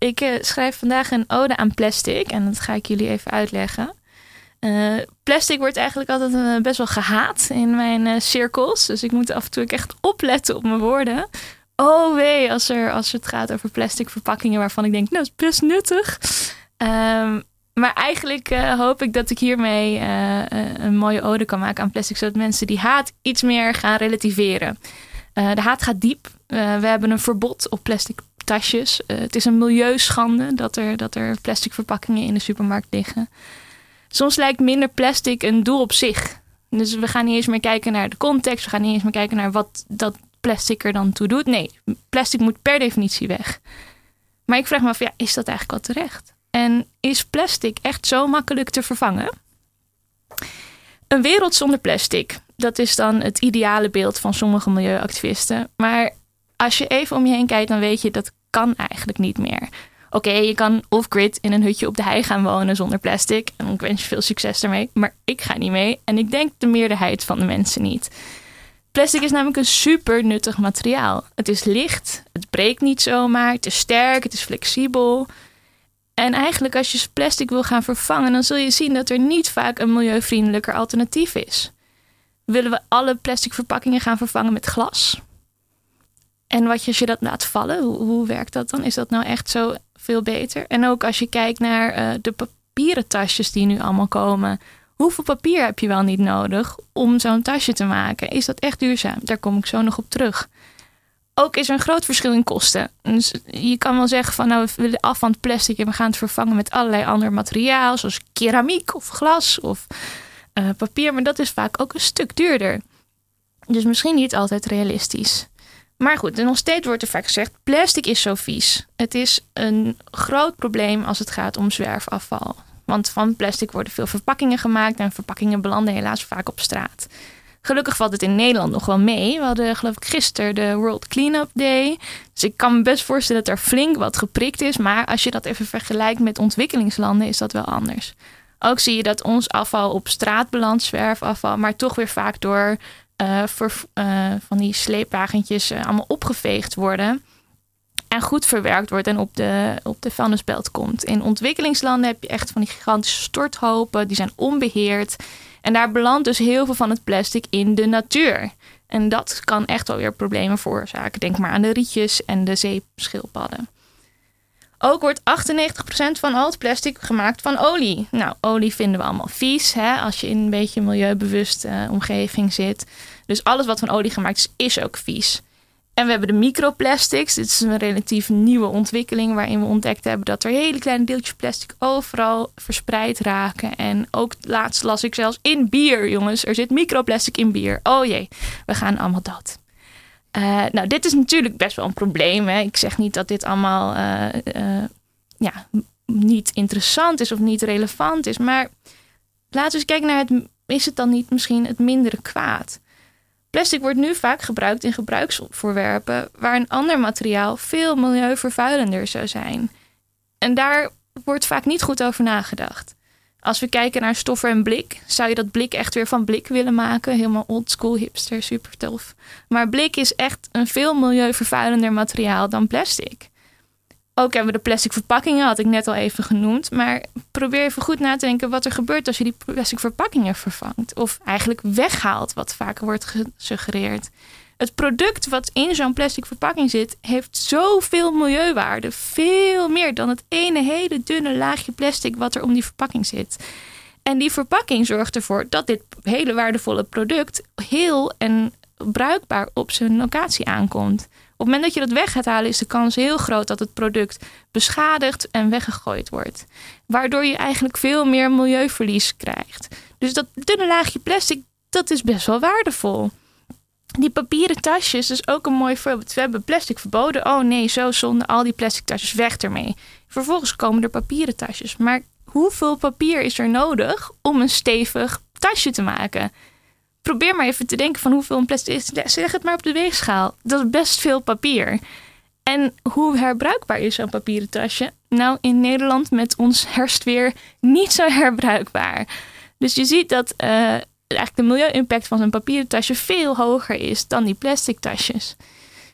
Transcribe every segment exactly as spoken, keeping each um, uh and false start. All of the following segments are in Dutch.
Ik uh, schrijf vandaag een ode aan plastic en dat ga ik jullie even uitleggen. Uh, plastic wordt eigenlijk altijd uh, best wel gehaat in mijn uh, cirkels. Dus ik moet af en toe echt opletten op mijn woorden. Oh wee, als, er, als het gaat over plastic verpakkingen waarvan ik denk, nou, dat is best nuttig. Um, maar eigenlijk uh, hoop ik dat ik hiermee uh, een mooie ode kan maken aan plastic. Zodat mensen die haat iets meer gaan relativeren. Uh, de haat gaat diep. Uh, we hebben een verbod op plastic tasjes. Uh, het is een milieuschande dat er, dat er plastic verpakkingen in de supermarkt liggen. Soms lijkt minder plastic een doel op zich. Dus we gaan niet eens meer kijken naar de context. We gaan niet eens meer kijken naar wat dat plastic er dan toe doet. Nee, plastic moet per definitie weg. Maar ik vraag me af, ja, is dat eigenlijk wel terecht? En is plastic echt zo makkelijk te vervangen? Een wereld zonder plastic. Dat is dan het ideale beeld van sommige milieuactivisten. Maar als je even om je heen kijkt, dan weet je dat kan eigenlijk niet meer. Oké, okay, je kan off-grid in een hutje op de hei gaan wonen zonder plastic. En ik wens je veel succes daarmee. Maar ik ga niet mee. En ik denk de meerderheid van de mensen niet. Plastic is namelijk een super nuttig materiaal. Het is licht. Het breekt niet zomaar. Het is sterk. Het is flexibel. En eigenlijk als je plastic wil gaan vervangen, dan zul je zien dat er niet vaak een milieuvriendelijker alternatief is. Willen we alle plastic verpakkingen gaan vervangen met glas? En wat je, als je dat laat vallen, hoe, hoe werkt dat dan? Is dat nou echt zo veel beter? En ook als je kijkt naar uh, de papieren tasjes die nu allemaal komen. Hoeveel papier heb je wel niet nodig om zo'n tasje te maken? Is dat echt duurzaam? Daar kom ik zo nog op terug. Ook is er een groot verschil in kosten. Dus je kan wel zeggen van nou, we willen af van het plastic en we gaan het vervangen met allerlei ander materiaal. Zoals keramiek of glas of uh, papier. Maar dat is vaak ook een stuk duurder. Dus misschien niet altijd realistisch. Maar goed, en nog steeds wordt er vaak gezegd, plastic is zo vies. Het is een groot probleem als het gaat om zwerfafval. Want van plastic worden veel verpakkingen gemaakt en verpakkingen belanden helaas vaak op straat. Gelukkig valt het in Nederland nog wel mee. We hadden geloof ik gisteren de World Cleanup Day. Dus ik kan me best voorstellen dat er flink wat geprikt is. Maar als je dat even vergelijkt met ontwikkelingslanden is dat wel anders. Ook zie je dat ons afval op straat belandt, zwerfafval, maar toch weer vaak door Uh, voor, uh, van die sleepwagentjes uh, allemaal opgeveegd worden en goed verwerkt wordt en op de, op de vuilnisbelt komt. In ontwikkelingslanden heb je echt van die gigantische storthopen, die zijn onbeheerd. En daar belandt dus heel veel van het plastic in de natuur. En dat kan echt wel weer problemen veroorzaken. Denk maar aan de rietjes en de zeeschildpadden. Ook wordt achtennegentig procent van al het plastic gemaakt van olie. Nou, olie vinden we allemaal vies, hè, als je in een beetje een milieubewuste uh, omgeving zit. Dus alles wat van olie gemaakt is, is ook vies. En we hebben de microplastics. Dit is een relatief nieuwe ontwikkeling waarin we ontdekt hebben dat er hele kleine deeltjes plastic overal verspreid raken. En ook laatst las ik zelfs in bier, jongens. Er zit microplastic in bier. Oh jee, we gaan allemaal dat. Uh, nou, dit is natuurlijk best wel een probleem. Hè? Ik zeg niet dat dit allemaal uh, uh, ja, niet interessant is of niet relevant is. Maar laten we eens kijken naar het, is het dan niet misschien het mindere kwaad? Plastic wordt nu vaak gebruikt in gebruiksvoorwerpen waar een ander materiaal veel milieuvervuilender zou zijn. En daar wordt vaak niet goed over nagedacht. Als we kijken naar stoffen en blik, zou je dat blik echt weer van blik willen maken? Helemaal oldschool, hipster, super tof. Maar blik is echt een veel milieuvervuilender materiaal dan plastic. Ook hebben we de plastic verpakkingen, had ik net al even genoemd. Maar probeer even goed na te denken wat er gebeurt als je die plastic verpakkingen vervangt. Of eigenlijk weghaalt, wat vaker wordt gesuggereerd. Het product wat in zo'n plastic verpakking zit, heeft zoveel milieuwaarde. Veel meer dan het ene hele dunne laagje plastic wat er om die verpakking zit. En die verpakking zorgt ervoor dat dit hele waardevolle product heel en bruikbaar op zijn locatie aankomt. Op het moment dat je dat weg gaat halen, is de kans heel groot dat het product beschadigd en weggegooid wordt. Waardoor je eigenlijk veel meer milieuverlies krijgt. Dus dat dunne laagje plastic, dat is best wel waardevol. Die papieren tasjes is ook een mooi voorbeeld. We hebben plastic verboden. Oh nee, zo zonde. Al die plastic tasjes, weg ermee. Vervolgens komen er papieren tasjes. Maar hoeveel papier is er nodig om een stevig tasje te maken? Probeer maar even te denken van hoeveel plastic is. Zeg het maar op de weegschaal. Dat is best veel papier. En hoe herbruikbaar is zo'n papieren tasje? Nou, in Nederland met ons herfstweer niet zo herbruikbaar. Dus je ziet dat Uh, eigenlijk de milieu-impact van zo'n papieren tasje veel hoger is dan die plastic tasjes.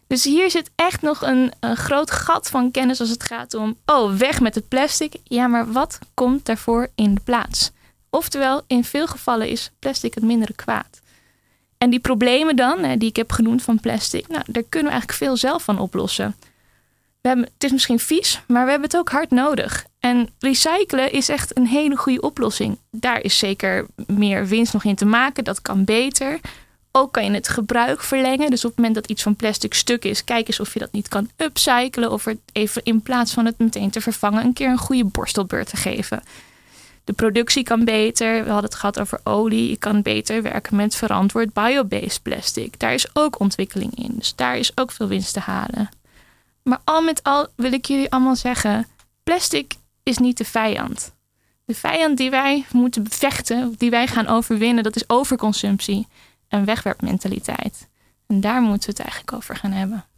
Dus hier zit echt nog een, een groot gat van kennis als het gaat om... oh, weg met het plastic. Ja, maar wat komt daarvoor in de plaats? Oftewel, in veel gevallen is plastic het mindere kwaad. En die problemen dan, die ik heb genoemd van plastic... nou, daar kunnen we eigenlijk veel zelf van oplossen. We hebben, het is misschien vies, maar we hebben het ook hard nodig. En recyclen is echt een hele goede oplossing. Daar is zeker meer winst nog in te maken. Dat kan beter... Ook kan je het gebruik verlengen. Dus op het moment dat iets van plastic stuk is... kijk eens of je dat niet kan upcyclen... of er even in plaats van het meteen te vervangen... een keer een goede borstelbeurt te geven. De productie kan beter. We hadden het gehad over olie. Je kan beter werken met verantwoord biobased plastic. Daar is ook ontwikkeling in. Dus daar is ook veel winst te halen. Maar al met al wil ik jullie allemaal zeggen... plastic is niet de vijand. De vijand die wij moeten bevechten... die wij gaan overwinnen, dat is overconsumptie... een wegwerpmentaliteit. En daar moeten we het eigenlijk over gaan hebben.